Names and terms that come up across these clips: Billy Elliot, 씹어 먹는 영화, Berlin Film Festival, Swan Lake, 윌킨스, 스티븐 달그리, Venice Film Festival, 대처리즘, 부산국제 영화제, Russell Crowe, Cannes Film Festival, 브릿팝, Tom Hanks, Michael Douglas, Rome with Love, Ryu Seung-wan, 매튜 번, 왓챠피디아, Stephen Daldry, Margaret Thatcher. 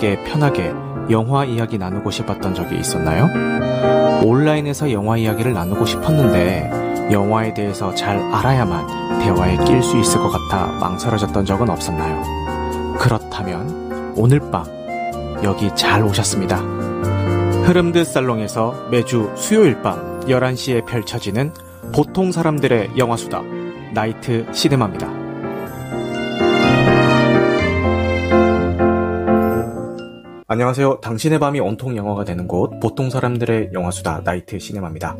가볍게 편하게 영화 이야기 나누고 싶었던 적이 있었나요? 온라인에서 영화 이야기를 나누고 싶었는데 영화에 대해서 잘 알아야만 대화에 낄 수 있을 것 같아 망설여졌던 적은 없었나요? 그렇다면 오늘 밤 여기 잘 오셨습니다. 흐름드 살롱에서 매주 수요일 밤 11시에 펼쳐지는 보통 사람들의 영화수다 나이트 시네마입니다. 안녕하세요. 당신의 밤이 온통 영화가 되는 곳, 보통 사람들의 영화수다 나이트 시네마입니다.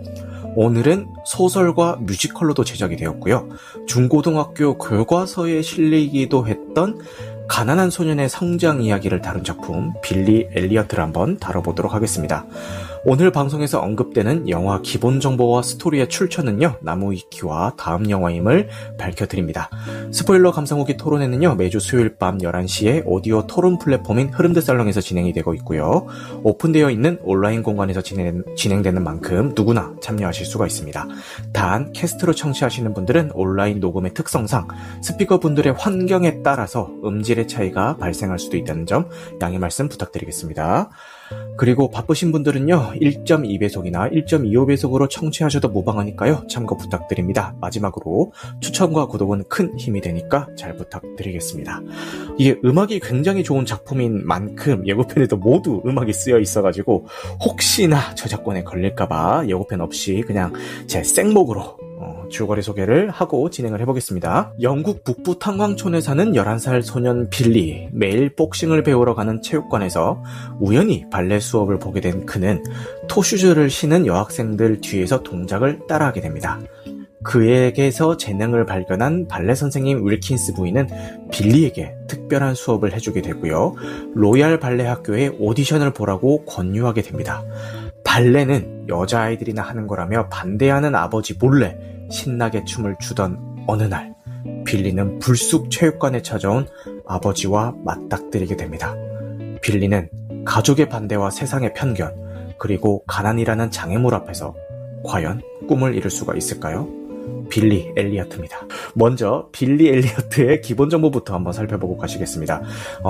오늘은 소설과 뮤지컬로도 제작이 되었고요. 중고등학교 교과서에 실리기도 했던 가난한 소년의 성장 이야기를 다룬 작품 빌리 엘리어트를 한번 다뤄보도록 하겠습니다. 오늘 방송에서 언급되는 영화 기본 정보와 스토리의 출처는요, 나무위키와 다음 영화임을 밝혀드립니다. 스포일러 감상 후기 토론회는요, 매주 수요일 밤 11시에 오디오 토론 플랫폼인 흐름드살롱에서 진행이 되고 있고요. 오픈되어 있는 온라인 공간에서 진행되는 만큼 누구나 참여하실 수가 있습니다. 단, 캐스트로 청취하시는 분들은 온라인 녹음의 특성상 스피커분들의 환경에 따라서 음질의 차이가 발생할 수도 있다는 점 양해 말씀 부탁드리겠습니다. 그리고 바쁘신 분들은요 1.2배속이나 1.25배속으로 청취하셔도 무방하니까요 참고 부탁드립니다. 마지막으로 추천과 구독은 큰 힘이 되니까 잘 부탁드리겠습니다. 이게 음악이 굉장히 좋은 작품인 만큼 예고편에도 모두 음악이 쓰여 있어가지고 혹시나 저작권에 걸릴까봐 예고편 없이 그냥 제 생목으로 줄거리 소개를 하고 진행을 해보겠습니다. 영국 북부 탕왕촌에 사는 11살 소년 빌리, 매일 복싱을 배우러 가는 체육관에서 우연히 발레 수업을 보게 된 그는 토슈즈를 신은 여학생들 뒤에서 동작을 따라하게 됩니다. 그에게서 재능을 발견한 발레 선생님 윌킨스 부인은 빌리에게 특별한 수업을 해주게 되고요. 로얄 발레 학교의 오디션을 보라고 권유하게 됩니다. 발레는 여자아이들이나 하는 거라며 반대하는 아버지 몰래 신나게 춤을 추던 어느 날 빌리는 불쑥 체육관에 찾아온 아버지와 맞닥뜨리게 됩니다. 빌리는 가족의 반대와 세상의 편견 그리고 가난이라는 장애물 앞에서 과연 꿈을 이룰 수가 있을까요? 빌리 엘리어트입니다. 먼저 빌리 엘리어트의 기본 정보부터 한번 살펴보고 가시겠습니다.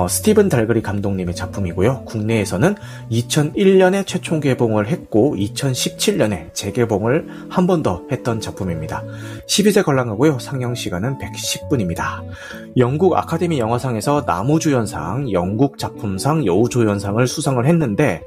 스티븐 달그리 감독님의 작품이고요. 국내에서는 2001년에 최초 개봉을 했고 2017년에 재개봉을 한 번 더 했던 작품입니다. 12세 관람하고요. 상영 시간은 110분입니다. 영국 아카데미 영화상에서 남우주연상, 영국 작품상, 여우조연상을 수상을 했는데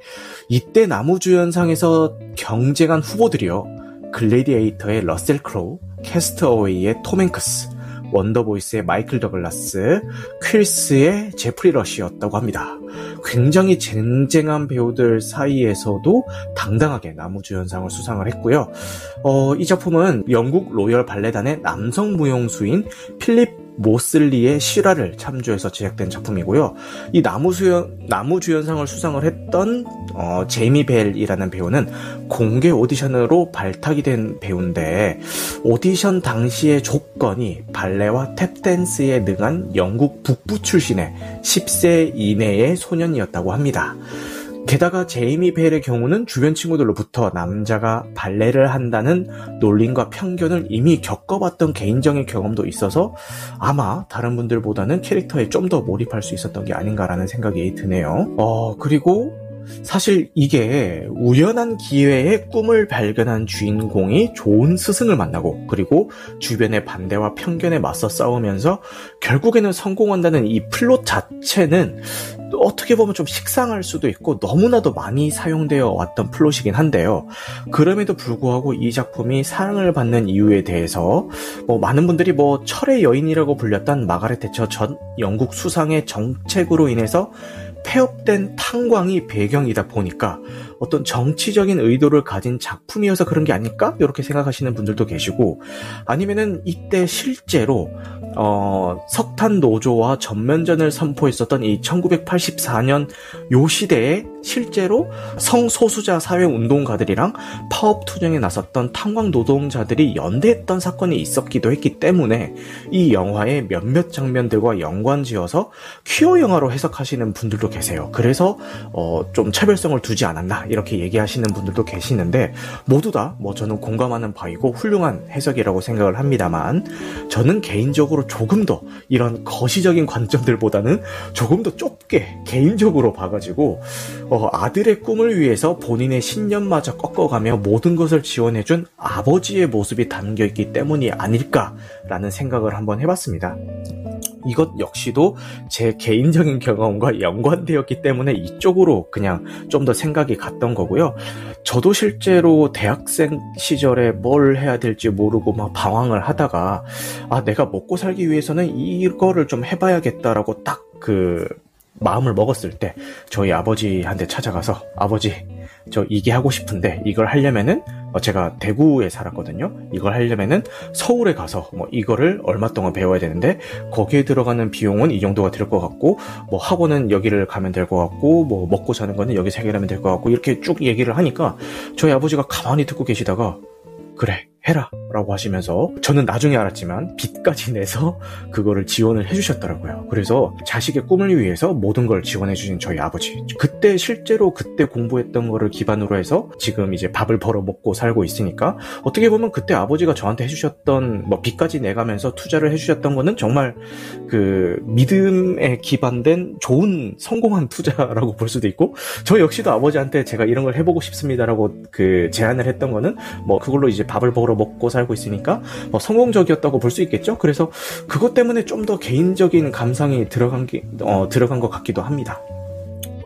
이때 남우주연상에서 경쟁한 후보들이요. 글래디에이터의 러셀 크로우, 캐스트 어웨이의 톰 행크스, 원더보이스의 마이클 더글라스, 퀼스의 제프리 러시였다고 합니다. 굉장히 쟁쟁한 배우들 사이에서도 당당하게 남우주연상을 수상을 했고요. 이 작품은 영국 로열 발레단의 남성 무용수인 필립 모슬리의 실화를 참조해서 제작된 작품이고요. 이 남우주연상을 수상을 했던 제이미 벨이라는 배우는 공개 오디션으로 발탁이 된 배우인데 오디션 당시의 조건이 발레와 탭댄스에 능한 영국 북부 출신의 10세 이내의 소년이었다고 합니다. 게다가 제이미 벨의 경우는 주변 친구들로부터 남자가 발레를 한다는 놀림과 편견을 이미 겪어봤던 개인적인 경험도 있어서 아마 다른 분들보다는 캐릭터에 좀 더 몰입할 수 있었던 게 아닌가라는 생각이 드네요. 그리고 사실 이게 우연한 기회에 꿈을 발견한 주인공이 좋은 스승을 만나고 그리고 주변의 반대와 편견에 맞서 싸우면서 결국에는 성공한다는 이 플롯 자체는 어떻게 보면 좀 식상할 수도 있고 너무나도 많이 사용되어 왔던 플롯이긴 한데요. 그럼에도 불구하고 이 작품이 사랑을 받는 이유에 대해서 많은 분들이 철의 여인이라고 불렸던 마가렛 대처 전 영국 수상의 정책으로 인해서 폐업된 탄광이 배경이다 보니까 어떤 정치적인 의도를 가진 작품이어서 그런 게 아닐까? 이렇게 생각하시는 분들도 계시고 아니면은 이때 실제로 석탄 노조와 전면전을 선포했었던 이 1984년 요 시대에 실제로 성소수자 사회운동가들이랑 파업투쟁에 나섰던 탄광노동자들이 연대했던 사건이 있었기도 했기 때문에 이 영화의 몇몇 장면들과 연관지어서 퀴어 영화로 해석하시는 분들도 계세요. 그래서 좀 차별성을 두지 않았나 이렇게 얘기하시는 분들도 계시는데, 모두 다 뭐 저는 공감하는 바이고 훌륭한 해석이라고 생각을 합니다만, 저는 개인적으로 조금 더 이런 거시적인 관점들보다는 조금 더 좁게 개인적으로 봐가지고 아들의 꿈을 위해서 본인의 신념마저 꺾어가며 모든 것을 지원해준 아버지의 모습이 담겨있기 때문이 아닐까라는 생각을 한번 해봤습니다. 이것 역시도 제 개인적인 경험과 연관되었기 때문에 이쪽으로 그냥 좀 더 생각이 갔던 거고요. 저도 실제로 대학생 시절에 뭘 해야 될지 모르고 막 방황을 하다가 내가 먹고 살기 위해서는 이거를 좀 해봐야겠다라고 딱 마음을 먹었을 때 저희 아버지한테 찾아가서, 아버지 저 이게 하고 싶은데 이걸 하려면은, 제가 대구에 살았거든요. 이걸 하려면은 서울에 가서 뭐 이거를 얼마 동안 배워야 되는데 거기에 들어가는 비용은 이 정도가 들 것 같고, 뭐 학원은 여기를 가면 될 것 같고, 뭐 먹고 사는 거는 여기서 해결하면 될 것 같고, 이렇게 쭉 얘기를 하니까 저희 아버지가 가만히 듣고 계시다가 그래 해라 라고 하시면서, 저는 나중에 알았지만 빚까지 내서 그거를 지원을 해주셨더라고요. 그래서 자식의 꿈을 위해서 모든 걸 지원해주신 저희 아버지, 그때 실제로 그때 공부했던 거를 기반으로 해서 지금 이제 밥을 벌어 먹고 살고 있으니까, 어떻게 보면 그때 아버지가 저한테 해주셨던 뭐 빚까지 내가면서 투자를 해주셨던 거는 정말 그 믿음에 기반된 좋은 성공한 투자라고 볼 수도 있고, 저 역시도 아버지한테 제가 이런 걸 해보고 싶습니다라고 그 제안을 했던 거는 뭐 그걸로 이제 밥을 벌어 먹고 살고 있으니까 뭐 성공적이었다고 볼 수 있겠죠. 그래서 그것 때문에 좀 더 개인적인 감상이 들어간 것 같기도 합니다.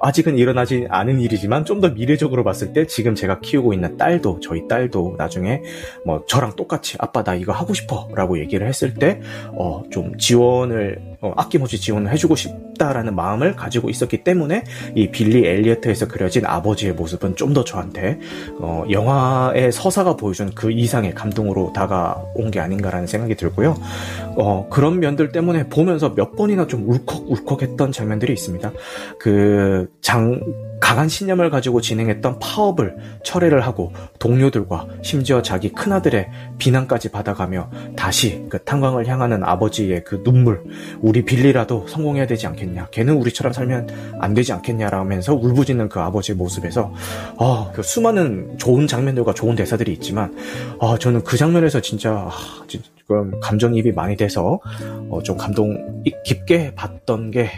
아직은 일어나지 않은 일이지만 좀 더 미래적으로 봤을 때 지금 제가 키우고 있는 딸도, 저희 딸도 나중에 뭐 저랑 똑같이 아빠 나 이거 하고 싶어 라고 얘기를 했을 때 좀 지원을 아낌없이 지원을 해주고 싶다라는 마음을 가지고 있었기 때문에 이 빌리 엘리어트에서 그려진 아버지의 모습은 좀 더 저한테 영화의 서사가 보여준 그 이상의 감동으로 다가온 게 아닌가라는 생각이 들고요. 그런 면들 때문에 보면서 몇 번이나 좀 울컥울컥했던 장면들이 있습니다. 강한 신념을 가지고 진행했던 파업을 철회를 하고 동료들과 심지어 자기 큰아들의 비난까지 받아가며 다시 그 탄광을 향하는 아버지의 그 눈물, 우리 빌리라도 성공해야 되지 않겠냐, 걔는 우리처럼 살면 안 되지 않겠냐라면서 울부짖는 그 아버지의 모습에서 그 수많은 좋은 장면들과 좋은 대사들이 있지만 저는 그 장면에서 진짜 그럼 감정이입이 많이 돼서 좀 감동 깊게 봤던 게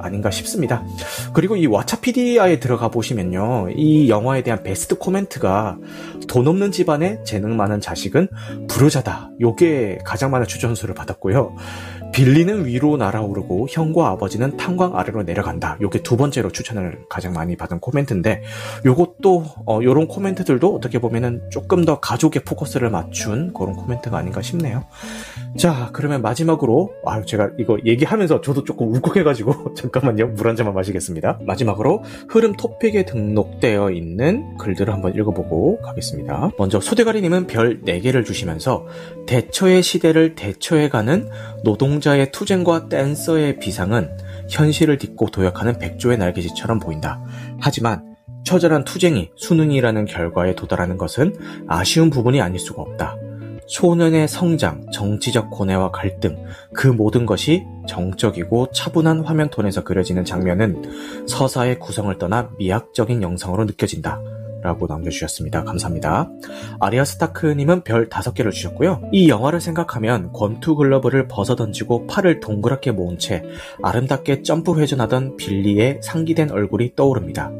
아닌가 싶습니다. 그리고 이 왓챠피디아에 들어가 보시면요, 이 영화에 대한 베스트 코멘트가 돈 없는 집안의 재능 많은 자식은 불효자다, 요게 가장 많은 추천수를 받았고요, 빌리는 위로 날아오르고 형과 아버지는 탄광 아래로 내려간다, 요게 두 번째로 추천을 가장 많이 받은 코멘트인데, 요것도 요런 코멘트들도 어떻게 보면은 조금 더 가족에 포커스를 맞춘 그런 코멘트가 아닌가 싶네요. 자, 그러면 마지막으로 제가 이거 얘기하면서 저도 조금 울컥해가지고 잠깐만요, 물 한 잔만 마시겠습니다. 마지막으로 흐름 토픽에 등록되어 있는 글들을 한번 읽어보고 가겠습니다. 먼저 소대가리님은 별 4개를 주시면서 대처의 시대를 대처해가는 노동자의 투쟁과 댄서의 비상은 현실을 딛고 도약하는 백조의 날개짓처럼 보인다. 하지만 처절한 투쟁이 수능이라는 결과에 도달하는 것은 아쉬운 부분이 아닐 수가 없다. 소년의 성장, 정치적 고뇌와 갈등, 그 모든 것이 정적이고 차분한 화면톤에서 그려지는 장면은 서사의 구성을 떠나 미학적인 영상으로 느껴진다 라고 남겨주셨습니다. 감사합니다. 아리아 스타크님은 별 5개를 주셨고요. 이 영화를 생각하면 권투 글러브를 벗어던지고 팔을 동그랗게 모은 채 아름답게 점프 회전하던 빌리의 상기된 얼굴이 떠오릅니다.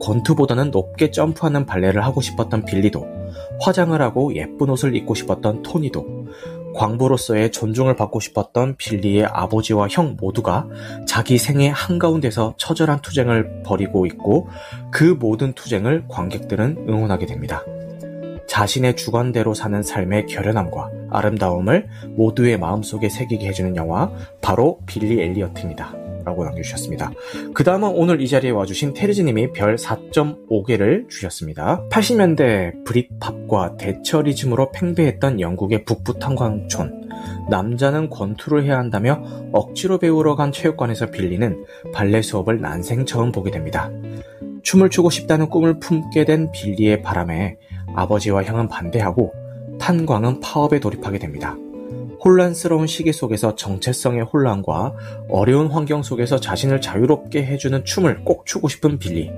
권투보다는 높게 점프하는 발레를 하고 싶었던 빌리도, 화장을 하고 예쁜 옷을 입고 싶었던 토니도, 광부로서의 존중을 받고 싶었던 빌리의 아버지와 형 모두가 자기 생애 한가운데서 처절한 투쟁을 벌이고 있고, 그 모든 투쟁을 관객들은 응원하게 됩니다. 자신의 주관대로 사는 삶의 결연함과 아름다움을 모두의 마음속에 새기게 해주는 영화, 바로 빌리 엘리어트입니다 라고 남겨주셨습니다. 그 다음은 오늘 이 자리에 와주신 테리즈님이 별 4.5개를 주셨습니다. 80년대 브릿팝과 대처리즘으로 팽배했던 영국의 북부 탄광촌, 남자는 권투를 해야 한다며 억지로 배우러 간 체육관에서 빌리는 발레 수업을 난생 처음 보게 됩니다. 춤을 추고 싶다는 꿈을 품게 된 빌리의 바람에 아버지와 향은 반대하고 탄광은 파업에 돌입하게 됩니다. 혼란스러운 시기 속에서 정체성의 혼란과 어려운 환경 속에서 자신을 자유롭게 해주는 춤을 꼭 추고 싶은 빌리.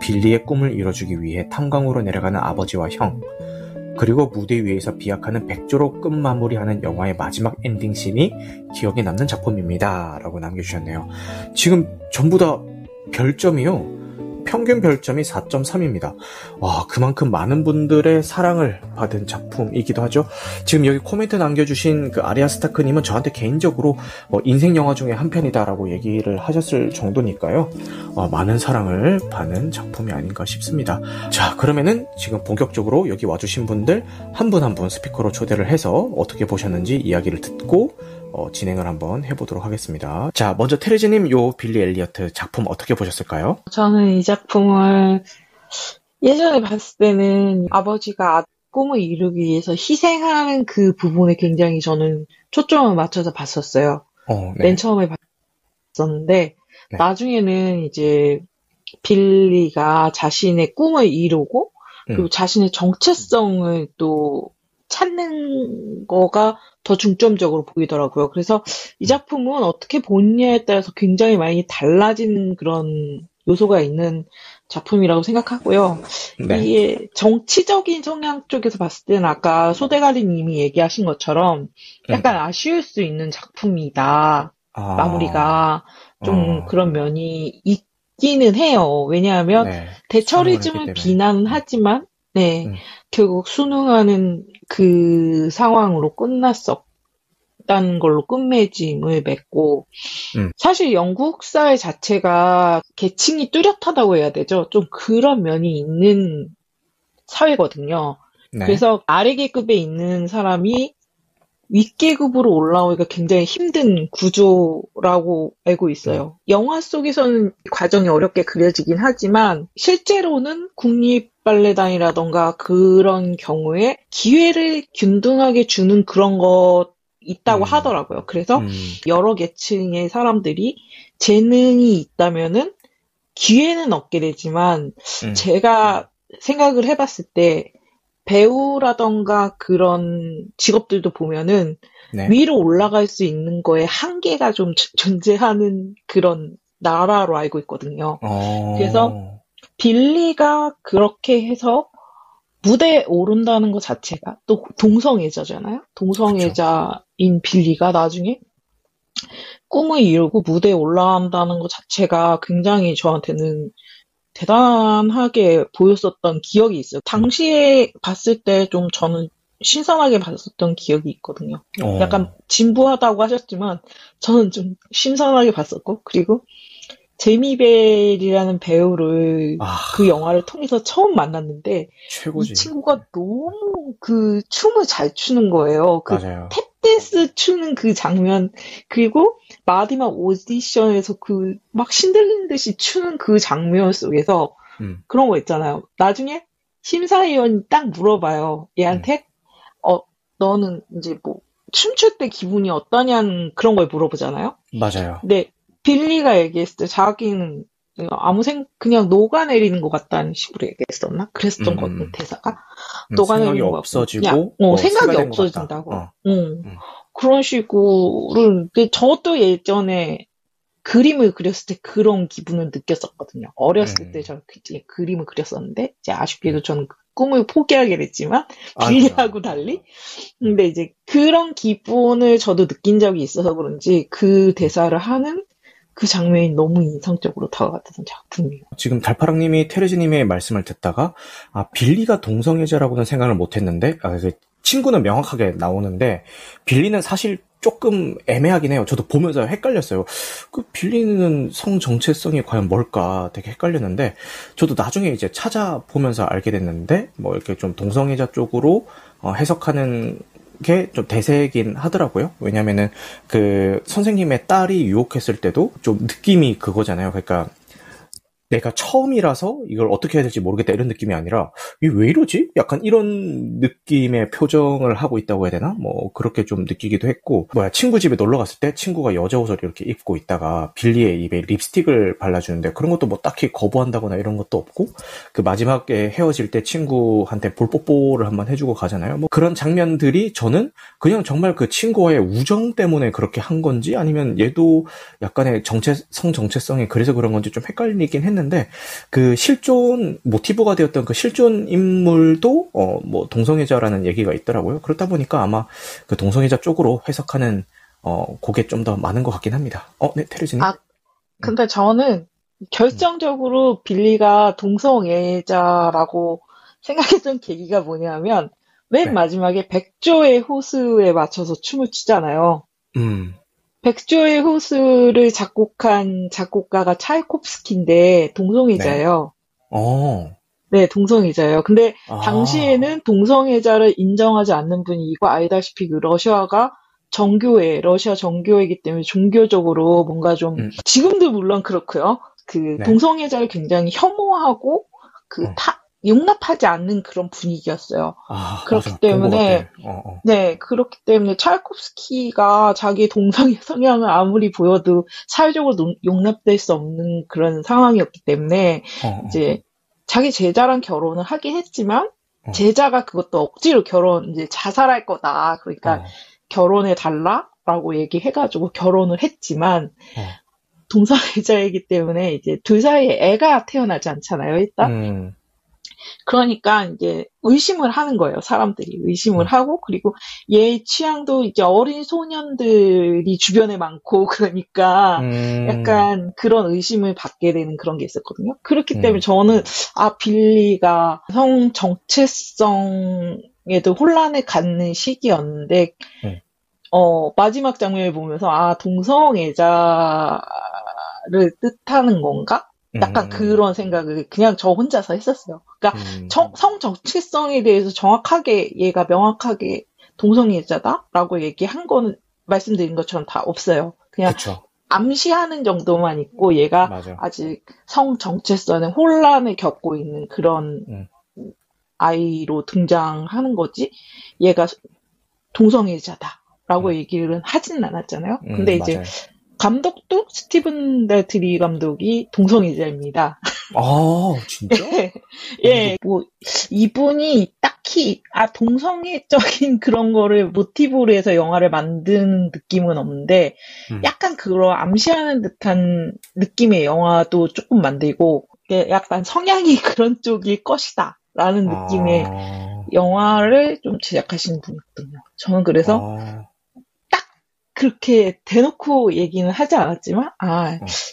빌리의 꿈을 이뤄주기 위해 탄광으로 내려가는 아버지와 형, 그리고 무대 위에서 비약하는 백조로 끝 마무리하는 영화의 마지막 엔딩씬이 기억에 남는 작품입니다. 라고 남겨주셨네요. 지금 전부 다 별점이요. 평균 별점이 4.3입니다. 와, 그만큼 많은 분들의 사랑을 받은 작품이기도 하죠. 지금 여기 코멘트 남겨주신 그 아리아 스타크님은 저한테 개인적으로 인생 영화 중에 한 편이다라고 얘기를 하셨을 정도니까요. 많은 사랑을 받는 작품이 아닌가 싶습니다. 자, 그러면은 지금 본격적으로 여기 와주신 분들 한 분 한 분 스피커로 초대를 해서 어떻게 보셨는지 이야기를 듣고 진행을 한번 해보도록 하겠습니다. 자, 먼저 테레즈님, 요 빌리 엘리어트 작품 어떻게 보셨을까요? 저는 이 작품을 예전에 봤을 때는 아버지가 꿈을 이루기 위해서 희생하는 그 부분에 굉장히 저는 초점을 맞춰서 봤었어요. 네. 맨 처음에 봤었는데, 네. 나중에는 이제 빌리가 자신의 꿈을 이루고 그리고 자신의 정체성을 또 찾는 거가 더 중점적으로 보이더라고요. 그래서 이 작품은 어떻게 보느냐에 따라서 굉장히 많이 달라진 그런 요소가 있는 작품이라고 생각하고요. 네. 이게 정치적인 성향 쪽에서 봤을 때는 아까 소대가리 님이 얘기하신 것처럼 약간 아쉬울 수 있는 작품이다. 마무리가 좀 그런 면이 있기는 해요. 왜냐하면 네. 대처리즘을 비난은 하지만 네, 결국 수능하는 그 상황으로 끝났었다는 걸로 끝맺음을 맺고 사실 영국 사회 자체가 계층이 뚜렷하다고 해야 되죠. 좀 그런 면이 있는 사회거든요. 네. 그래서 아래계급에 있는 사람이 윗계급으로 올라오기가 굉장히 힘든 구조라고 알고 있어요. 영화 속에서는 과정이 어렵게 그려지긴 하지만 실제로는 국립발레단이라던가 그런 경우에 기회를 균등하게 주는 그런 거 있다고 하더라고요. 그래서 여러 계층의 사람들이 재능이 있다면은 기회는 얻게 되지만 제가 생각을 해봤을 때 배우라던가 그런 직업들도 보면은 네. 위로 올라갈 수 있는 거에 한계가 좀 존재하는 그런 나라로 알고 있거든요. 그래서 빌리가 그렇게 해서 무대에 오른다는 것 자체가 또 동성애자잖아요. 동성애자인 그쵸. 빌리가 나중에 꿈을 이루고 무대에 올라간다는 것 자체가 굉장히 저한테는 대단하게 보였었던 기억이 있어요. 당시에 봤을 때 좀 저는 신선하게 봤었던 기억이 있거든요. 약간 진부하다고 하셨지만 저는 좀 신선하게 봤었고, 그리고 제미벨이라는 배우를 그 영화를 통해서 처음 만났는데 최고지. 이 친구가 너무 그 춤을 잘 추는 거예요. 그 맞아요. 탭댄스 추는 그 장면, 그리고 마지막 오디션에서 그 막 신들린 듯이 추는 그 장면 속에서 그런 거 있잖아요. 나중에 심사위원이 딱 물어봐요. 얘한테 너는 이제 뭐 춤출 때 기분이 어떠냐는 그런 걸 물어보잖아요. 맞아요. 근데 빌리가 얘기했을 때 자기는 아무 그냥 녹아내리는 것 같다는 식으로 얘기했었나? 그랬던 것 같아, 대사가. 생각이 없어지고. 그냥, 생각이 없어진다고. 그런 식으로. 근데 저도 예전에 그림을 그렸을 때 그런 기분을 느꼈었거든요. 어렸을 때 저는 그림을 그렸었는데, 이제 아쉽게도 저는 꿈을 포기하게 됐지만, 빌리하고 달리. 근데 이제 그런 기분을 저도 느낀 적이 있어서 그런지 그 대사를 하는 그 장면이 너무 인상적으로 다가갔던 작품이에요. 지금 달파랑님이 테레지님의 말씀을 듣다가 빌리가 동성애자라고는 생각을 못했는데 친구는 명확하게 나오는데 빌리는 사실 조금 애매하긴 해요. 저도 보면서 헷갈렸어요. 그 빌리는 성 정체성이 과연 뭘까 되게 헷갈렸는데 저도 나중에 이제 찾아보면서 알게 됐는데 뭐 이렇게 좀 동성애자 쪽으로 해석하는 게 좀 대세이긴 하더라고요. 왜냐면은 그 선생님의 딸이 유혹했을 때도 좀 느낌이 그거잖아요. 그러니까 내가 처음이라서 이걸 어떻게 해야 될지 모르겠다 이런 느낌이 아니라 이게 왜 이러지? 약간 이런 느낌의 표정을 하고 있다고 해야 되나? 뭐 그렇게 좀 느끼기도 했고 친구 집에 놀러 갔을 때 친구가 여자 옷을 이렇게 입고 있다가 빌리의 입에 립스틱을 발라주는데 그런 것도 뭐 딱히 거부한다거나 이런 것도 없고 그 마지막에 헤어질 때 친구한테 볼뽀뽀를 한번 해주고 가잖아요. 뭐 그런 장면들이 저는 그냥 정말 그 친구와의 우정 때문에 그렇게 한 건지 아니면 얘도 약간의 정체성이 그래서 그런 건지 좀 헷갈리긴 했는데 그 실존 모티브가 되었던 그 실존 인물도 뭐 동성애자라는 얘기가 있더라고요. 그렇다 보니까 아마 그 동성애자 쪽으로 해석하는 그게 좀 더 많은 것 같긴 합니다. 네, 테르지님. 근데 저는 결정적으로 빌리가 동성애자라고 생각했던 계기가 뭐냐면 맨 마지막에 백조의 호수에 맞춰서 춤을 추잖아요. 백조의 호수를 작곡한 작곡가가 차이콥스키인데 동성애자예요. 네, 동성애자예요. 근데 당시에는 동성애자를 인정하지 않는 분위기고 알다시피 러시아가 러시아 정교회이기 때문에 종교적으로 뭔가 좀 지금도 물론 그렇고요. 동성애자를 굉장히 혐오하고 용납하지 않는 그런 분위기였어요. 그렇기 때문에 차이콥스키가 자기 동성애 성향을 아무리 보여도 사회적으로 용납될 수 없는 그런 상황이었기 때문에 이제 자기 제자랑 결혼을 하긴 했지만 제자가 그것도 억지로 이제 자살할 거다. 그러니까 결혼해 달라라고 얘기해가지고 결혼을 했지만 동성애자이기 때문에 이제 둘 사이에 애가 태어나지 않잖아요. 일단. 그러니까 이제 의심을 하는 거예요. 사람들이 의심을 하고 그리고 얘의 취향도 이제 어린 소년들이 주변에 많고 그러니까 약간 그런 의심을 받게 되는 그런 게 있었거든요. 그렇기 때문에 저는 빌리가 성 정체성에도 혼란을 갖는 시기였는데 마지막 장면을 보면서 동성애자를 뜻하는 건가? 약간 그런 생각을 그냥 저 혼자서 했었어요. 그러니까 성 정체성에 대해서 정확하게 얘가 명확하게 동성애자다라고 얘기한 거는 말씀드린 것처럼 다 없어요. 그냥 그쵸. 암시하는 정도만 있고 얘가 아직 성 정체성에 혼란을 겪고 있는 그런 아이로 등장하는 거지 얘가 동성애자다라고 얘기를 하지는 않았잖아요. 근데 이제 감독도 스티븐 달드리 감독이 동성애자입니다. 진짜? 예, 뭐 이분이 딱히 동성애적인 그런 거를 모티브로 해서 영화를 만든 느낌은 없는데 약간 그런 암시하는 듯한 느낌의 영화도 조금 만들고 약간 성향이 그런 쪽일 것이다 라는 느낌의 영화를 좀 제작하시는 분이거든요. 저는 그래서 그렇게 대놓고 얘기는 하지 않았지만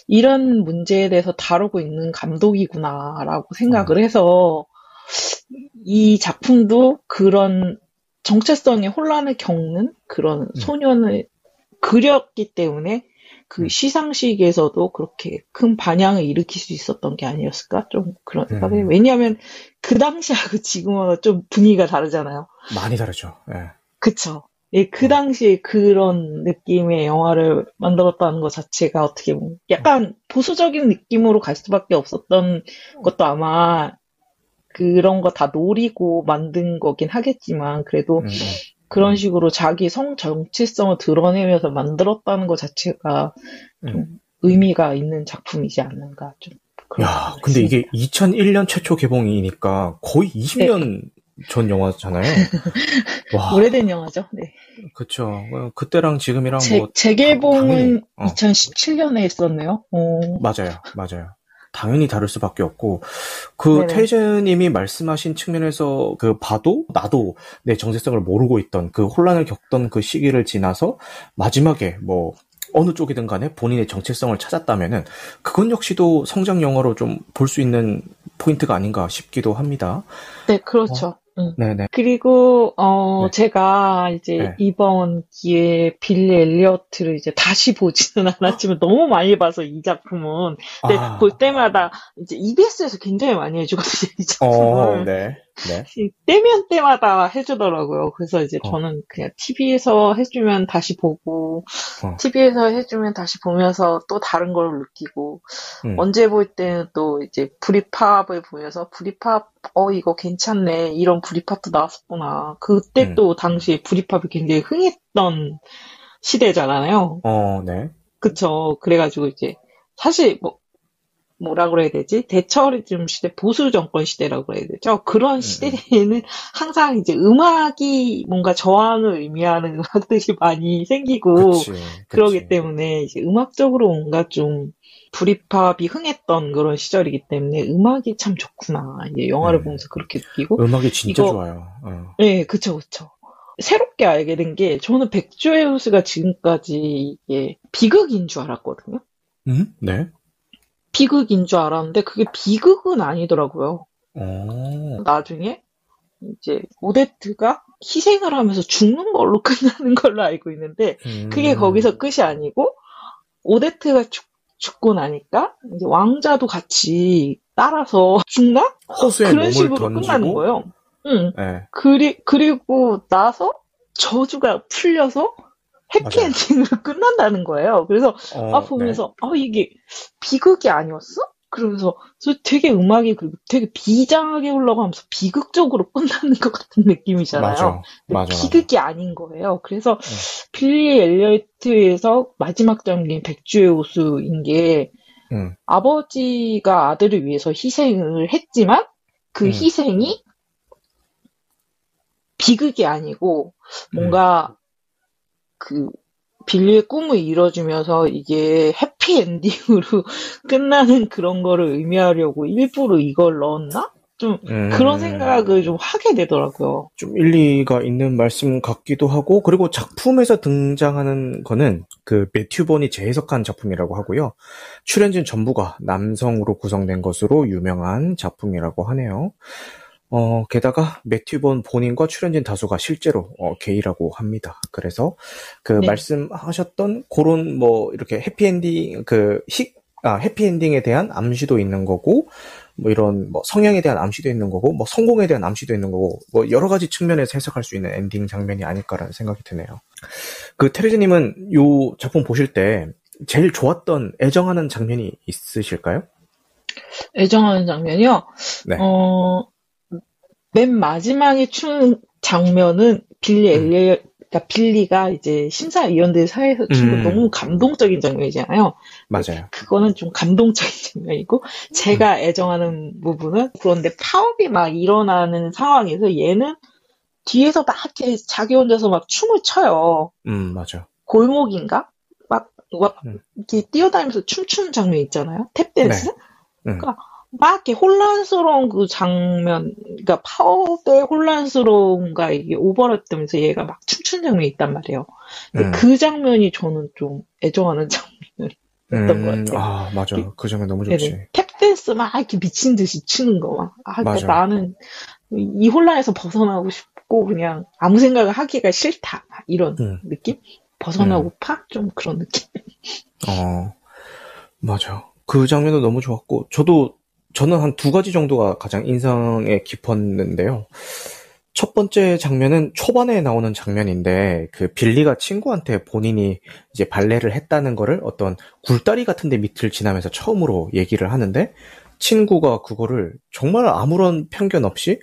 이런 문제에 대해서 다루고 있는 감독이구나라고 생각을 해서 이 작품도 그런 정체성의 혼란을 겪는 그런 소년을 그렸기 때문에 그 시상식에서도 그렇게 큰 반향을 일으킬 수 있었던 게 아니었을까? 좀 그런 생각이 왜냐하면 그 당시하고 지금하고 좀 분위기가 다르잖아요. 많이 다르죠. 예. 그렇죠. 예, 그 당시에 그런 느낌의 영화를 만들었다는 것 자체가 어떻게 보면 약간 보수적인 느낌으로 갈 수밖에 없었던 것도 아마 그런 거 다 노리고 만든 거긴 하겠지만 그래도 그런 식으로 자기 성 정체성을 드러내면서 만들었다는 것 자체가 좀 의미가 있는 작품이지 않는가 좀. 야, 근데 이게 2001년 최초 개봉이니까 거의 20년 전 영화잖아요. 와. 오래된 영화죠. 네. 그렇죠. 그때랑 지금이랑 재개봉은 2017년에 했었네요. 맞아요. 당연히 다를 수밖에 없고 테이즈님이 말씀하신 측면에서 봐도 나도 내 정체성을 모르고 있던 그 혼란을 겪던 그 시기를 지나서 마지막에 어느 쪽이든 간에 본인의 정체성을 찾았다면은 그건 역시도 성장 영화로 좀 볼 수 있는 포인트가 아닌가 싶기도 합니다. 네, 그렇죠. 네네. 그리고 제가 이제 이번 기회에 빌리 엘리어트를 이제 다시 보지는 않았지만 너무 많이 봐서 이 작품은 볼 때마다 이제 EBS에서 굉장히 많이 해주거든요. 이 작품을. 네. 때면 때마다 해주더라고요. 그래서 이제 저는 그냥 TV에서 해주면 다시 보고, TV에서 해주면 다시 보면서 또 다른 걸 느끼고, 언제 볼 때는 또 이제 브리팝을 보면서 브리팝, 이거 괜찮네. 이런 브리팝도 나왔었구나. 그때 또 당시에 브리팝이 굉장히 흥했던 시대잖아요. 네. 그쵸. 그래가지고 이제, 사실 뭐라고 해야 되지? 대처리즘 시대, 보수 정권 시대라고 해야 되죠? 그런 시대에는 항상 이제 음악이 뭔가 저항을 의미하는 음악들이 많이 생기고 그러기 때문에 이제 음악적으로 뭔가 좀 브리팝이 흥했던 그런 시절이기 때문에 음악이 참 좋구나. 이제 영화를 보면서 그렇게 느끼고. 음악이 진짜 좋아요. 네, 그쵸. 새롭게 알게 된 게 저는 백조의 호수가 지금까지 이게 비극인 줄 알았거든요. 네. 비극인 줄 알았는데 그게 비극은 아니더라고요. 나중에 이제 오데트가 희생을 하면서 죽는 걸로 끝나는 걸로 알고 있는데 그게 거기서 끝이 아니고 오데트가 죽고 나니까 이제 왕자도 같이 따라서 죽나? 호수에 그런 식으로 던지고? 끝나는 거예요. 네. 그리고 나서 저주가 풀려서 해피엔딩으로 끝난다는 거예요. 그래서 보면서 이게 비극이 아니었어? 그러면서 되게 음악이 그리고 되게 비장하게 흘러가면서 비극적으로 끝나는 것 같은 느낌이잖아요. 맞아. 비극이 아닌 거예요. 그래서 빌리 엘리어트에서 마지막 장면인 백조의 호수인 게 아버지가 아들을 위해서 희생을 했지만 그 희생이 비극이 아니고 뭔가 그 빌리의 꿈을 이뤄주면서 이게 해피엔딩으로 끝나는 그런 거를 의미하려고 일부러 이걸 넣었나? 좀 그런 생각을 좀 하게 되더라고요. 좀 일리가 있는 말씀 같기도 하고 그리고 작품에서 등장하는 거는 그 매튜 번이 재해석한 작품이라고 하고요. 출연진 전부가 남성으로 구성된 것으로 유명한 작품이라고 하네요. 게다가 매튜 번 본인과 출연진 다수가 실제로 게이라고 합니다. 그래서 말씀하셨던 그런 이렇게 해피엔딩 해피엔딩에 대한 암시도 있는 거고 이런 성향에 대한 암시도 있는 거고 성공에 대한 암시도 있는 거고 여러 가지 측면에서 해석할 수 있는 엔딩 장면이 아닐까라는 생각이 드네요. 그 테레즈 님은 요 작품 보실 때 제일 좋았던 애정하는 장면이 있으실까요? 애정하는 장면이요? 네. 맨 마지막에 추는 장면은 빌리가 이제 심사위원들 사이에서 추는 너무 감동적인 장면이잖아요. 맞아요. 그거는 좀 감동적인 장면이고, 제가 애정하는 부분은, 그런데 파업이 막 일어나는 상황에서 얘는 뒤에서 막 이렇게 자기 혼자서 막 춤을 춰요. 맞아. 골목인가? 막 이렇게 뛰어다니면서 춤추는 장면 있잖아요. 탭댄스? 네. 그러니까 막 이렇게 혼란스러운 그 장면, 그러니까 파업의 혼란스러움과 이게 오버랩 되면서 얘가 막 춤추는 장면이 있단 말이에요. 그 장면이 저는 좀 애정하는 장면이었던 것 같아요. 아, 맞아. 그 장면 너무 좋지. 네네. 탭댄스 막 이렇게 미친 듯이 추는 거 막. 그러니까 나는 이 혼란에서 벗어나고 싶고 그냥 아무 생각을 하기가 싫다. 이런 느낌? 벗어나고 파? 좀 그런 느낌. 맞아. 그 장면도 너무 좋았고, 저는 한 두 가지 정도가 가장 인상에 깊었는데요. 첫 번째 장면은 초반에 나오는 장면인데, 그 빌리가 친구한테 본인이 이제 발레를 했다는 거를 어떤 굴다리 같은 데 밑을 지나면서 처음으로 얘기를 하는데, 친구가 그거를 정말 아무런 편견 없이,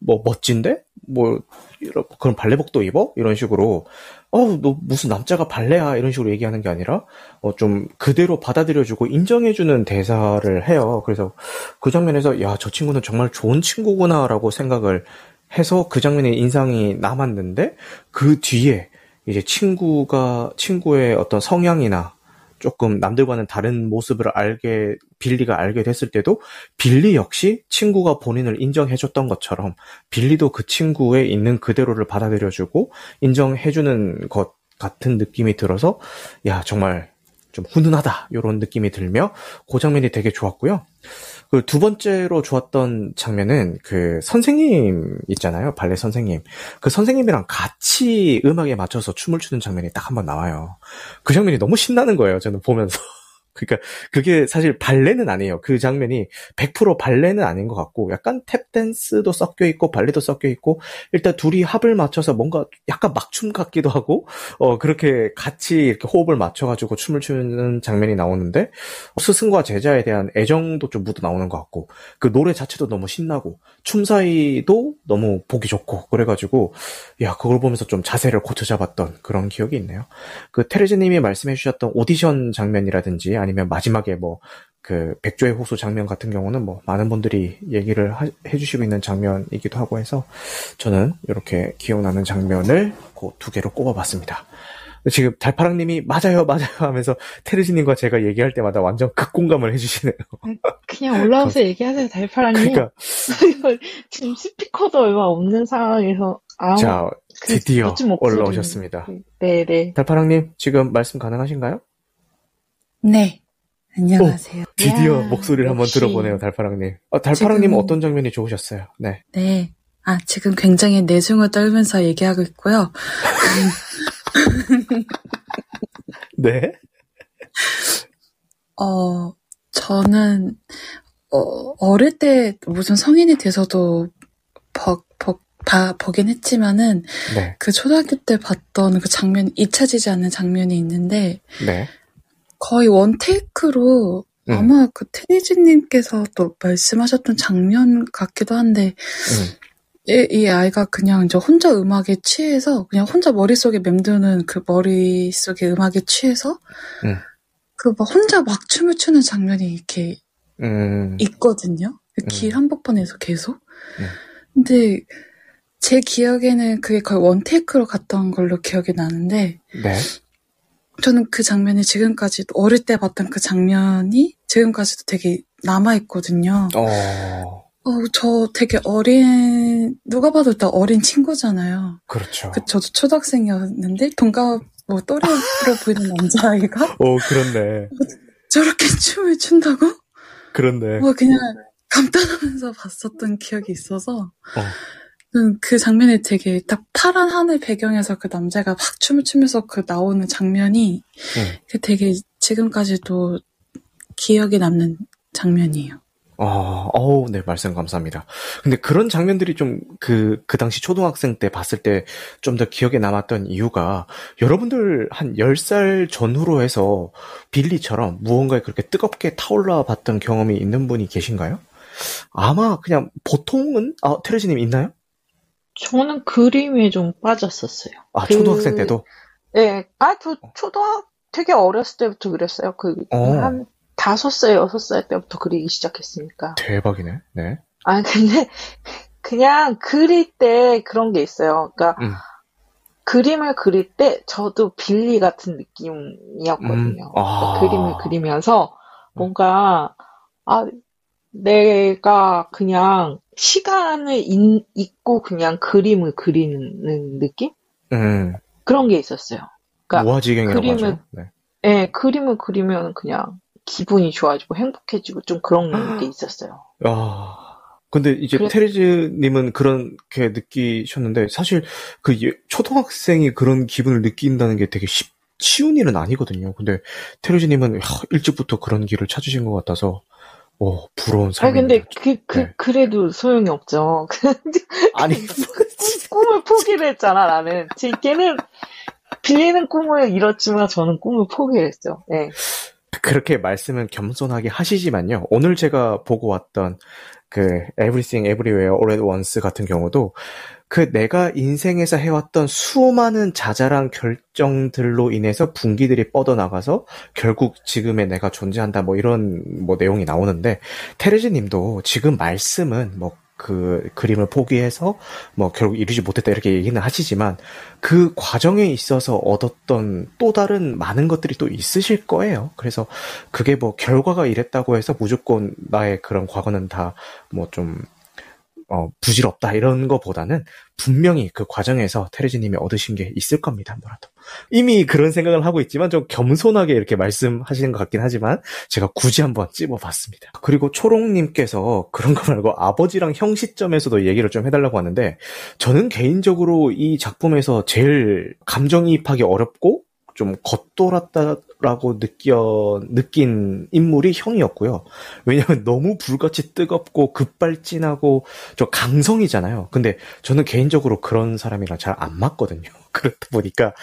멋진데? 그런 발레복도 입어? 이런 식으로, 너 무슨 남자가 발레야? 이런 식으로 얘기하는 게 아니라, 좀 그대로 받아들여주고 인정해주는 대사를 해요. 그래서 그 장면에서, 야, 저 친구는 정말 좋은 친구구나라고 생각을 해서 그 장면에 인상이 남았는데, 그 뒤에 이제 친구의 어떤 성향이나, 조금 남들과는 다른 모습을 빌리가 알게 됐을 때도 빌리 역시 친구가 본인을 인정해줬던 것처럼 빌리도 그 친구의 있는 그대로를 받아들여주고 인정해주는 것 같은 느낌이 들어서 야 정말 좀 훈훈하다 이런 느낌이 들며 그 장면이 되게 좋았고요. 그 두 번째로 좋았던 장면은 그 선생님 있잖아요. 발레 선생님. 그 선생님이랑 같이 음악에 맞춰서 춤을 추는 장면이 딱 한번 나와요. 그 장면이 너무 신나는 거예요. 저는 보면서. 그러니까 그게 사실 발레는 아니에요. 그 장면이 100% 발레는 아닌 것 같고 약간 탭댄스도 섞여 있고 발레도 섞여 있고 일단 둘이 합을 맞춰서 뭔가 약간 막춤 같기도 하고 그렇게 같이 이렇게 호흡을 맞춰가지고 춤을 추는 장면이 나오는데 스승과 제자에 대한 애정도 좀 묻어 나오는 것 같고 그 노래 자체도 너무 신나고 춤 사이도 너무 보기 좋고 그래가지고 야 그걸 보면서 좀 자세를 고쳐잡았던 그런 기억이 있네요. 그 테레즈님이 말씀해주셨던 오디션 장면이라든지 아니면 마지막에 뭐 그 백조의 호수 장면 같은 경우는 뭐 많은 분들이 얘기를 해주시고 있는 장면이기도 하고 해서 저는 이렇게 기억나는 장면을 그 두 개로 꼽아봤습니다. 지금 달파랑님이 맞아요 맞아요 하면서 테레지님과 제가 얘기할 때마다 완전 극공감을 해주시네요. 그냥 올라와서 얘기하세요 달파랑님. 그러니까 지금 스피커도 얼마 없는 상황에서 자 드디어 올라오셨습니다. 네네. 달파랑님 지금 말씀 가능하신가요? 네. 안녕하세요. 드디어 목소리를 한번 들어보네요 달파랑님. 달파랑님은 지금... 어떤 장면이 좋으셨어요? 네. 네. 지금 굉장히 내숭을 떨면서 얘기하고 있고요. 네. 저는 어릴 때 무슨 성인이 돼서도 보긴 했지만은 네. 그 초등학교 때 봤던 그 장면 잊혀지지 않는 장면이 있는데 네. 거의 원 테이크로 아마 그 테니지님께서 또 말씀하셨던 장면 같기도 한데. 이 아이가 그냥 이제 혼자 음악에 취해서 그냥 혼자 머릿속에 맴드는 그 머릿속에 음악에 취해서 그 막 혼자 막 춤을 추는 장면이 이렇게 있거든요. 길 한복판에서 계속. 근데 제 기억에는 그게 거의 원테이크로 갔던 걸로 기억이 나는데 네. 저는 그 장면이 지금까지 어릴 때 봤던 그 장면이 지금까지도 되게 남아있거든요. 저 되게 어린, 누가 봐도 일단 어린 친구잖아요. 그렇죠. 저도 초등학생이었는데, 동갑, 또래로 보이는 남자아이가? 그렇네. 저렇게 춤을 춘다고? 그렇네. 그냥 감탄하면서 봤었던 기억이 있어서, 그 장면이 되게 딱 파란 하늘 배경에서 그 남자가 막 춤을 추면서 그 나오는 장면이 되게 지금까지도 기억에 남는 장면이에요. 네, 말씀 감사합니다. 근데 그런 장면들이 좀 그 당시 초등학생 때 봤을 때 좀 더 기억에 남았던 이유가 여러분들 한 10살 전후로 해서 빌리처럼 무언가에 그렇게 뜨겁게 타올라 봤던 경험이 있는 분이 계신가요? 아마 그냥 보통은, 테레지님 있나요? 저는 그림에 좀 빠졌었어요. 초등학생 때도? 네, 저 되게 어렸을 때부터 그랬어요. 한 5살, 6살 때부터 그리기 시작했으니까. 대박이네. 네. 근데 그냥 그릴 때 그런 게 있어요. 그러니까 그림을 그릴 때 저도 빌리 같은 느낌이었거든요. 그러니까 그림을 그리면서 뭔가 내가 그냥 시간을 잊고 그냥 그림을 그리는 느낌? 그런 게 있었어요. 그러니까 우화지경이라고 하죠. 네. 네, 그림을 그리면 그냥 기분이 좋아지고 행복해지고 좀 그런 게 있었어요. 근데 이제 테레즈님은 그렇게 느끼셨는데 사실 그 초등학생이 그런 기분을 느낀다는 게 되게 쉬운 일은 아니거든요. 근데 테레즈님은 일찍부터 그런 길을 찾으신 것 같아서 부러운 삶입니다. 근데 네. 그래도 소용이 없죠. 아니 꿈을 포기를 했잖아 나는. 걔는 빌리는 꿈을 이뤘지만 저는 꿈을 포기를 했죠. 네. 그렇게 말씀은 겸손하게 하시지만요. 오늘 제가 보고 왔던 Everything Everywhere All at Once 같은 경우도 내가 인생에서 해왔던 수많은 자잘한 결정들로 인해서 분기들이 뻗어나가서 결국 지금의 내가 존재한다 이런 내용이 나오는데 테레지 님도 지금 말씀은 그림을 포기해서 결국 이루지 못했다 이렇게 얘기는 하시지만 그 과정에 있어서 얻었던 또 다른 많은 것들이 또 있으실 거예요. 그래서 그게 결과가 이랬다고 해서 무조건 나의 그런 과거는 다 좀 부질없다 이런 거보다는 분명히 그 과정에서 테레지님이 얻으신 게 있을 겁니다. 뭐라도 이미 그런 생각을 하고 있지만 좀 겸손하게 이렇게 말씀하시는 것 같긴 하지만 제가 굳이 한번 찝어봤습니다. 그리고 초롱님께서 그런 거 말고 아버지랑 형 시점에서도 얘기를 좀 해달라고 하는데 저는 개인적으로 이 작품에서 제일 감정이입하기 어렵고 좀 겉돌았다라고 느낀 인물이 형이었고요. 왜냐하면 너무 불같이 뜨겁고 급발진하고 저 강성이잖아요. 근데 저는 개인적으로 그런 사람이랑 잘 안 맞거든요. 그렇다 보니까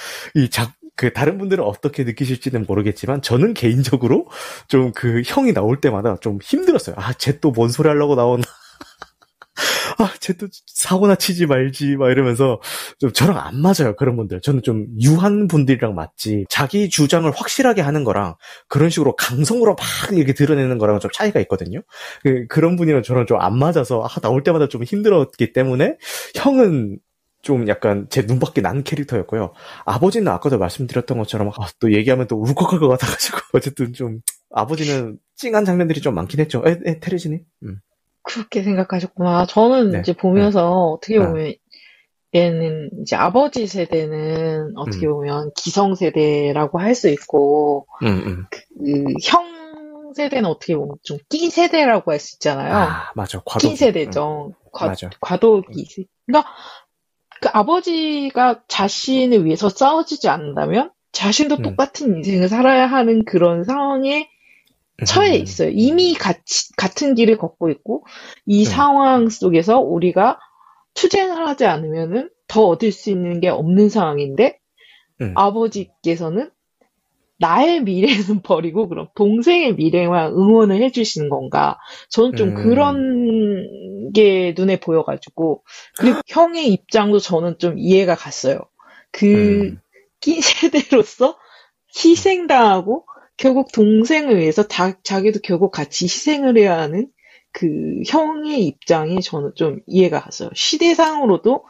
다른 분들은 어떻게 느끼실지는 모르겠지만 저는 개인적으로 좀 그 형이 나올 때마다 좀 힘들었어요. 아, 쟤 또 뭔 소리 하려고 나오나. 아, 쟤 또 사고나 치지 말지 막 이러면서 좀 저랑 안 맞아요, 그런 분들. 저는 좀 유한 분들이랑 맞지, 자기 주장을 확실하게 하는 거랑 그런 식으로 강성으로 막 이렇게 드러내는 거랑 좀 차이가 있거든요. 그런 분이랑 저랑 좀 안 맞아서 아, 나올 때마다 좀 힘들었기 때문에 형은 좀 약간 제 눈밖에 난 캐릭터였고요. 아버지는 아까도 말씀드렸던 것처럼 아, 또 얘기하면 또 울컥할 것 같아가지고 어쨌든 좀 아버지는 찡한 장면들이 좀 많긴 했죠. 테레지님? 그렇게 생각하셨구나. 저는 네. 이제 보면서 어떻게 보면 얘는 이제 아버지 세대는 어떻게 보면 기성세대라고 할 수 있고 그 형 세대는 어떻게 보면 좀 끼 세대라고 할 수 있잖아요. 아, 맞아. 과도기. 끼 세대죠. 맞아. 과도기. 그러니까 그 아버지가 자신을 위해서 싸워지지 않는다면 자신도 똑같은 인생을 살아야 하는 그런 상황에 처해 있어요. 이미 같은 길을 걷고 있고 이 상황 속에서 우리가 투쟁을 하지 않으면은 더 얻을 수 있는 게 없는 상황인데 아버지께서는 나의 미래는 버리고 그럼 동생의 미래만 응원을 해주시는 건가? 저는 좀 그런 게 눈에 보여가지고 그리고 형의 입장도 저는 좀 이해가 갔어요. 그 끼 세대로서 희생당하고 결국 동생을 위해서 자기도 결국 같이 희생을 해야 하는 그 형의 입장이 저는 좀 이해가 갔어요. 시대상으로도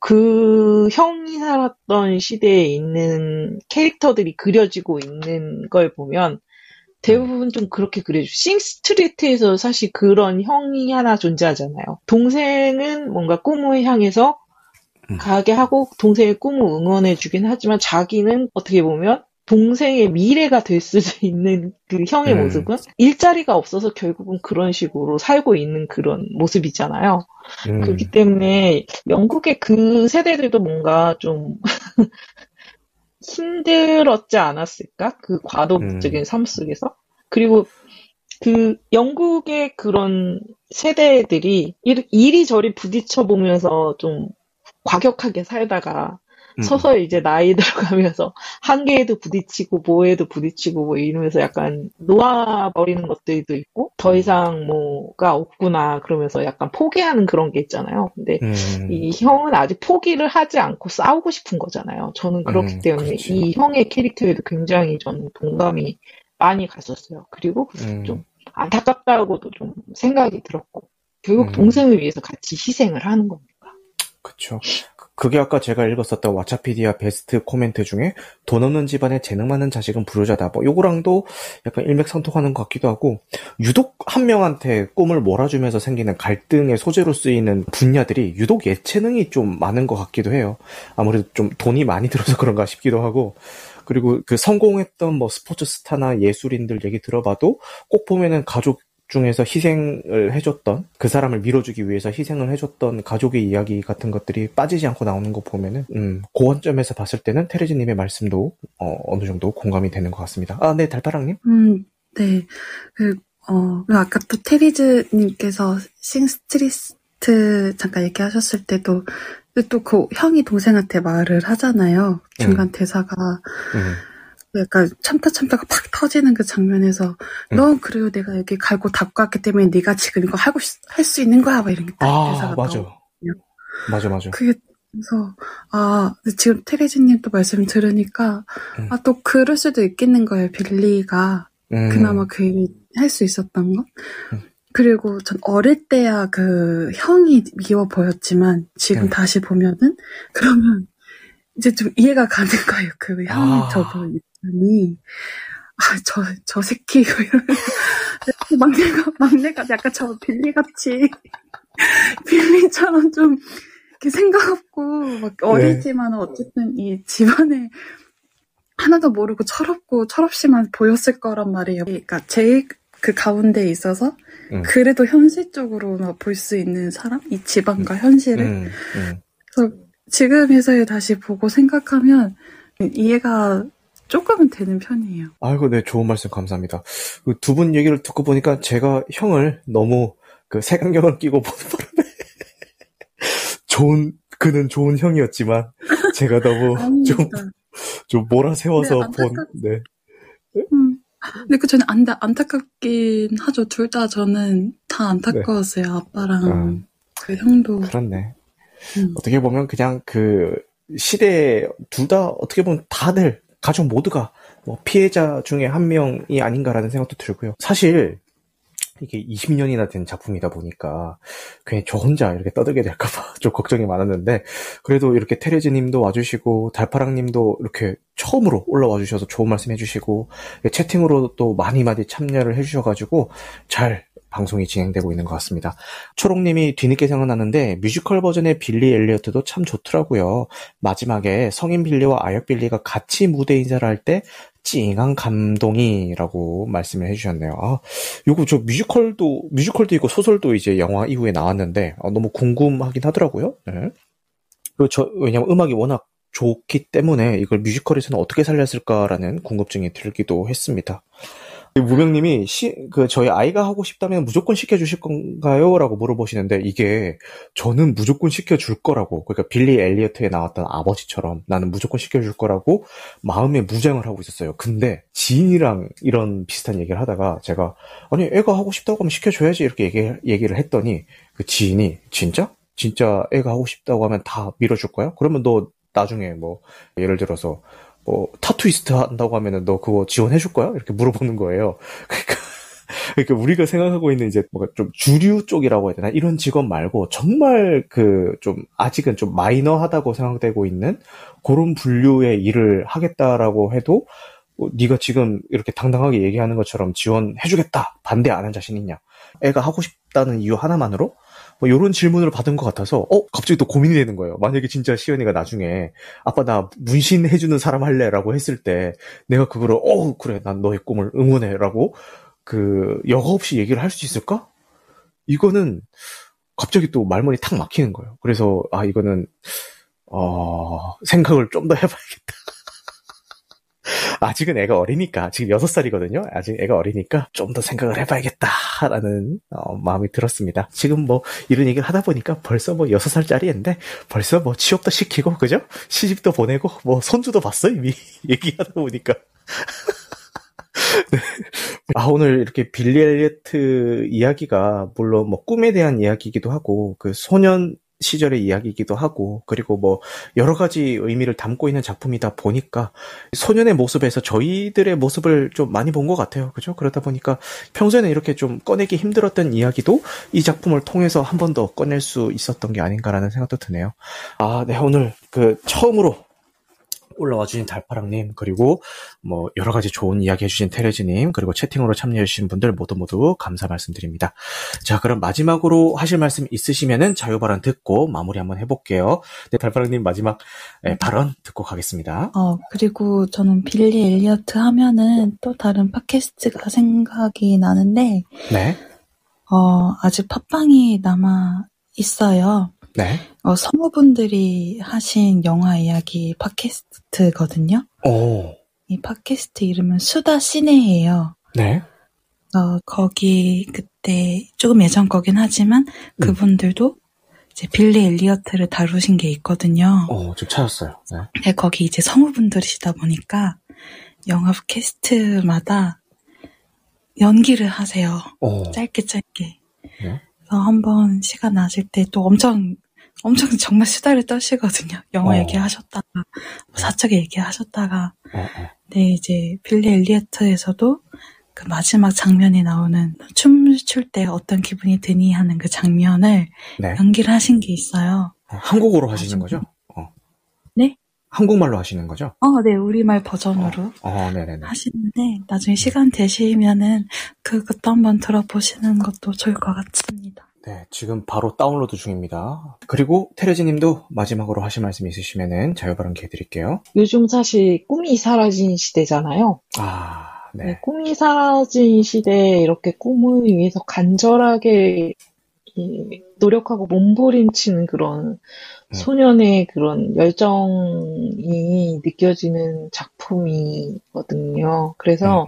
그 형이 살았던 시대에 있는 캐릭터들이 그려지고 있는 걸 보면 대부분 좀 그렇게 그려주죠. 싱스트리트에서 사실 그런 형이 하나 존재하잖아요. 동생은 뭔가 꿈을 향해서 가게 하고 동생의 꿈을 응원해주긴 하지만 자기는 어떻게 보면 동생의 미래가 될 수도 있는 그 형의 모습은 일자리가 없어서 결국은 그런 식으로 살고 있는 그런 모습이잖아요. 그렇기 때문에 영국의 그 세대들도 뭔가 좀 힘들었지 않았을까? 그 과도적인 삶 속에서. 그리고 그 영국의 그런 세대들이 이리저리 부딪혀보면서 좀 과격하게 살다가 서서히 이제 나이 들어가면서 한계에도 부딪히고 뭐에도 부딪히고 뭐 이러면서 약간 놓아버리는 것들도 있고 더 이상 뭐가 없구나 그러면서 약간 포기하는 그런 게 있잖아요. 근데 이 형은 아직 포기를 하지 않고 싸우고 싶은 거잖아요. 저는 그렇기 때문에 그렇죠. 이 형의 캐릭터에도 굉장히 저는 동감이 많이 갔었어요. 그리고 좀 안타깝다고도 좀 생각이 들었고 결국 동생을 위해서 같이 희생을 하는 겁니다. 그렇죠. 그게 아까 제가 읽었었던 왓챠피디아 베스트 코멘트 중에 돈 없는 집안에 재능 많은 자식은 부효자다. 뭐 요거랑도 약간 일맥상통하는 것 같기도 하고 유독 한 명한테 꿈을 몰아주면서 생기는 갈등의 소재로 쓰이는 분야들이 유독 예체능이 좀 많은 것 같기도 해요. 아무래도 좀 돈이 많이 들어서 그런가 싶기도 하고 그리고 그 성공했던 뭐 스포츠 스타나 예술인들 얘기 들어봐도 꼭 보면은 가족 중에서 희생을 해줬던 그 사람을 밀어주기 위해서 희생을 해줬던 가족의 이야기 같은 것들이 빠지지 않고 나오는 거 보면은 고원점에서 봤을 때는 테레지님의 말씀도 어느 정도 공감이 되는 것 같습니다. 아, 네, 달파랑님. 네. 아까 또 테레지님께서 싱스트리트 잠깐 얘기하셨을 때도 또 그 형이 동생한테 말을 하잖아요. 중간 대사가. 약간 참다가 팍 터지는 그 장면에서 넌 그래요 내가 여기 갈고 닦고 왔기 때문에 네가 지금 이거 할 수 있는 거야 막 이런 게 딱 대사가 나오거든요. 맞아. 그게 그래서 지금 테레지님 또 말씀 들으니까 또 그럴 수도 있겠는 거예요. 빌리가 그나마 그 일을 할 수 있었던 거. 그리고 전 어릴 때야 그 형이 미워 보였지만 지금 다시 보면은 그러면 이제 좀 이해가 가는 거예요. 그 형이 저도. 아니, 저 새끼, 막내가 약간 저 빌리같이, 빌리처럼 좀, 이렇게 생각 없고, 막 어리지만 어쨌든 이 집안에 하나도 모르고 철없고, 철없이만 보였을 거란 말이에요. 그러니까 제일 그 가운데 있어서, 그래도 현실적으로 볼 수 있는 사람? 이 지방과 현실을. 그래서 지금 회사에 다시 보고 생각하면, 이해가 조금은 되는 편이에요. 아이고, 네, 좋은 말씀 감사합니다. 두 분 얘기를 듣고 보니까 제가 형을 너무 그 색안경을 끼고 보는 바람에 그는 좋은 형이었지만 제가 너무 좀 몰아세워서 네. 근데 그 저는 안타깝긴 하죠. 둘 다 저는 다 안타까웠어요. 네. 아빠랑 그 형도. 그렇네. 어떻게 보면 그냥 그 시대에 둘 다 어떻게 보면 다들 가족 모두가 뭐 피해자 중에 한 명이 아닌가라는 생각도 들고요. 사실 이게 20년이나 된 작품이다 보니까 괜히 저 혼자 이렇게 떠들게 될까봐 좀 걱정이 많았는데, 그래도 이렇게 테레즈님도 와주시고 달파랑님도 이렇게 처음으로 올라와 주셔서 좋은 말씀 해주시고 채팅으로 또 많이 참여를 해주셔가지고 잘 방송이 진행되고 있는 것 같습니다. 초록님이 뒤늦게 생각나는데 뮤지컬 버전의 빌리 엘리어트도 참 좋더라고요. 마지막에 성인 빌리와 아역 빌리가 같이 무대 인사를 할 때 찡한 감동이라고 말씀을 해주셨네요. 아, 요거 저 뮤지컬도 있고 소설도 이제 영화 이후에 나왔는데 너무 궁금하긴 하더라고요. 네. 그리고 왜냐면 음악이 워낙 좋기 때문에 이걸 뮤지컬에서는 어떻게 살렸을까라는 궁금증이 들기도 했습니다. 무명님이 저희 아이가 하고 싶다면 무조건 시켜주실 건가요? 라고 물어보시는데, 이게 저는 무조건 시켜줄 거라고, 그러니까 빌리 엘리어트에 나왔던 아버지처럼 나는 무조건 시켜줄 거라고 마음에 무장을 하고 있었어요. 근데 지인이랑 이런 비슷한 얘기를 하다가 제가 아니 애가 하고 싶다고 하면 시켜줘야지 이렇게 얘기를 했더니 그 지인이 진짜 애가 하고 싶다고 하면 다 밀어줄 거야? 그러면 너 나중에 뭐 예를 들어서 타투이스트 한다고 하면은 너 그거 지원해줄 거야? 이렇게 물어보는 거예요. 그러니까 우리가 생각하고 있는 이제 뭐 좀 주류 쪽이라고 해야 되나? 이런 직업 말고 정말 아직은 좀 마이너하다고 생각되고 있는 그런 분류의 일을 하겠다라고 해도 네가 지금 이렇게 당당하게 얘기하는 것처럼 지원해주겠다, 반대 안 한 자신 있냐? 애가 하고 싶다는 이유 하나만으로? 뭐 요런 질문을 받은 것 같아서 갑자기 또 고민이 되는 거예요. 만약에 진짜 시연이가 나중에 아빠 나 문신해주는 사람 할래라고 했을 때 내가 그거를 그래 난 너의 꿈을 응원해라고 그 여과 없이 얘기를 할 수 있을까? 이거는 갑자기 또 말문이 탁 막히는 거예요. 그래서 이거는 생각을 좀 더 해봐야겠다. 아직은 애가 어리니까, 지금 6살이거든요. 아직 애가 어리니까 좀 더 생각을 해봐야겠다라는 마음이 들었습니다. 지금 뭐 이런 얘기를 하다 보니까 벌써 뭐 6살짜리인데 벌써 뭐 취업도 시키고, 그죠? 시집도 보내고, 뭐 손주도 봤어 이미 얘기하다 보니까. 네. 오늘 이렇게 빌리 엘리어트 이야기가 물론 뭐 꿈에 대한 이야기이기도 하고, 그 소년 시절의 이야기이기도 하고, 그리고 뭐 여러 가지 의미를 담고 있는 작품이다 보니까 소년의 모습에서 저희들의 모습을 좀 많이 본 것 같아요. 그죠? 그러다 보니까 평소에는 이렇게 좀 꺼내기 힘들었던 이야기도 이 작품을 통해서 한 번 더 꺼낼 수 있었던 게 아닌가라는 생각도 드네요. 네, 오늘 그 처음으로 올라와 주신 달파랑님, 그리고 뭐 여러 가지 좋은 이야기 해주신 테레즈님, 그리고 채팅으로 참여해주신 분들 모두 감사 말씀드립니다. 자, 그럼 마지막으로 하실 말씀 있으시면은 자유발언 듣고 마무리 한번 해볼게요. 네, 달파랑님 마지막 발언 듣고 가겠습니다. 그리고 저는 빌리 엘리어트 하면은 또 다른 팟캐스트가 생각이 나는데, 네. 아직 팟빵이 남아 있어요. 네. 성우분들이 하신 영화 이야기 팟캐스트거든요. 오. 이 팟캐스트 이름은 수다 시네예요. 네. 거기 그때 조금 예전 거긴 하지만 그분들도 이제 빌리 엘리어트를 다루신 게 있거든요. 좀 찾았어요. 네. 네, 거기 이제 성우분들이시다 보니까 영화 팟캐스트마다 연기를 하세요. 오. 짧게. 네. 그래서 한번 시간 나실 때 또 엄청 정말 수다를 떠시거든요. 영화 얘기하셨다가 사적 얘기하셨다가 네, 이제 빌리 엘리어트에서도 그 마지막 장면이 나오는 춤을 출 때 어떤 기분이 드니 하는 그 장면을 네. 연기를 하신 게 있어요. 한국어로 하시는 거죠? 네? 한국말로 하시는 거죠? 네, 우리말 버전으로 하시는데 나중에 시간 되시면은 그것도 한번 들어보시는 것도 좋을 것 같습니다. 네, 지금 바로 다운로드 중입니다. 그리고 테레지님도 마지막으로 하실 말씀 있으시면은 자유발언 기회 드릴게요. 요즘 사실 꿈이 사라진 시대잖아요. 네. 네, 꿈이 사라진 시대에 이렇게 꿈을 위해서 간절하게 노력하고 몸부림치는 그런 소년의 그런 열정이 느껴지는 작품이거든요. 그래서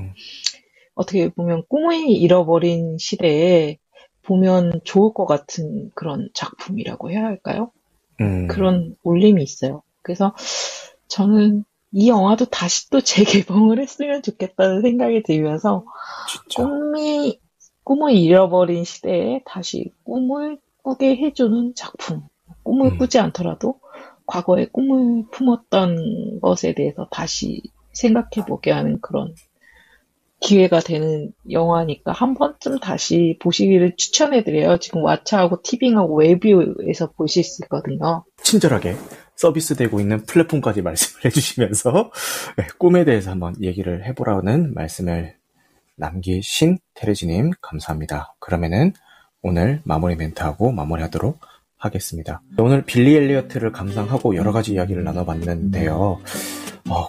어떻게 보면 꿈을 잃어버린 시대에 보면 좋을 것 같은 그런 작품이라고 해야 할까요? 그런 울림이 있어요. 그래서 저는 이 영화도 다시 또 재개봉을 했으면 좋겠다는 생각이 들면서 꿈을 잃어버린 시대에 다시 꿈을 꾸게 해주는 작품. 꿈을 꾸지 않더라도 과거에 꿈을 품었던 것에 대해서 다시 생각해보게 하는 그런 기회가 되는 영화니까 한 번쯤 다시 보시기를 추천해드려요. 지금 왓챠하고 티빙하고 웨이브에서 보실 수 있거든요. 친절하게 서비스되고 있는 플랫폼까지 말씀을 해주시면서 꿈에 대해서 한번 얘기를 해보라는 말씀을 남기신 테레지님 감사합니다. 그러면은 오늘 마무리 멘트하고 마무리하도록 하겠습니다. 오늘 빌리 엘리어트를 감상하고 여러 가지 이야기를 나눠봤는데요.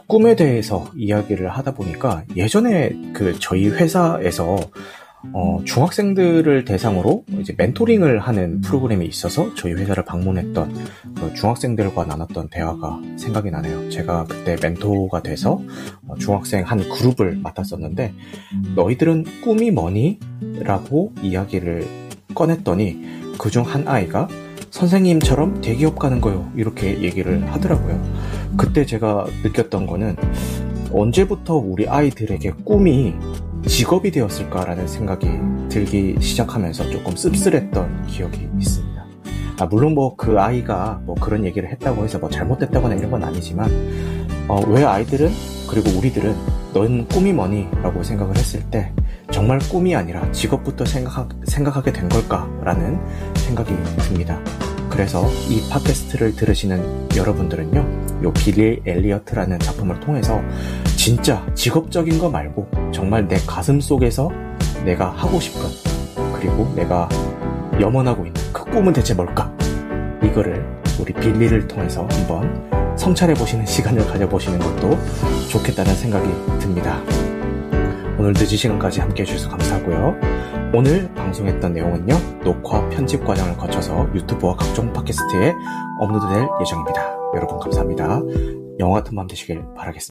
꿈에 대해서 이야기를 하다 보니까 예전에 저희 회사에서 중학생들을 대상으로 이제 멘토링을 하는 프로그램이 있어서 저희 회사를 방문했던 중학생들과 나눴던 대화가 생각이 나네요. 제가 그때 멘토가 돼서 중학생 한 그룹을 맡았었는데 너희들은 꿈이 뭐니? 라고 이야기를 꺼냈더니 그중 한 아이가 선생님처럼 대기업 가는 거요. 이렇게 얘기를 하더라고요. 그때 제가 느꼈던 거는 언제부터 우리 아이들에게 꿈이 직업이 되었을까라는 생각이 들기 시작하면서 조금 씁쓸했던 기억이 있습니다. 물론 그 아이가 그런 얘기를 했다고 해서 잘못됐다거나 이런 건 아니지만 왜 아이들은 그리고 우리들은 넌 꿈이 뭐니? 라고 생각을 했을 때 정말 꿈이 아니라 직업부터 생각하게 된 걸까라는 생각이 듭니다. 그래서 이 팟캐스트를 들으시는 여러분들은요, 요 빌리 엘리어트라는 작품을 통해서 진짜 직업적인 거 말고 정말 내 가슴 속에서 내가 하고 싶은 그리고 내가 염원하고 있는 그 꿈은 대체 뭘까? 이거를 우리 빌리를 통해서 한번 성찰해보시는 시간을 가져보시는 것도 좋겠다는 생각이 듭니다. 오늘 늦은 시간까지 함께해 주셔서 감사하고요. 오늘 방송했던 내용은요, 녹화 편집 과정을 거쳐서 유튜브와 각종 팟캐스트에 업로드될 예정입니다. 여러분 감사합니다. 영화 같은 밤 되시길 바라겠습니다.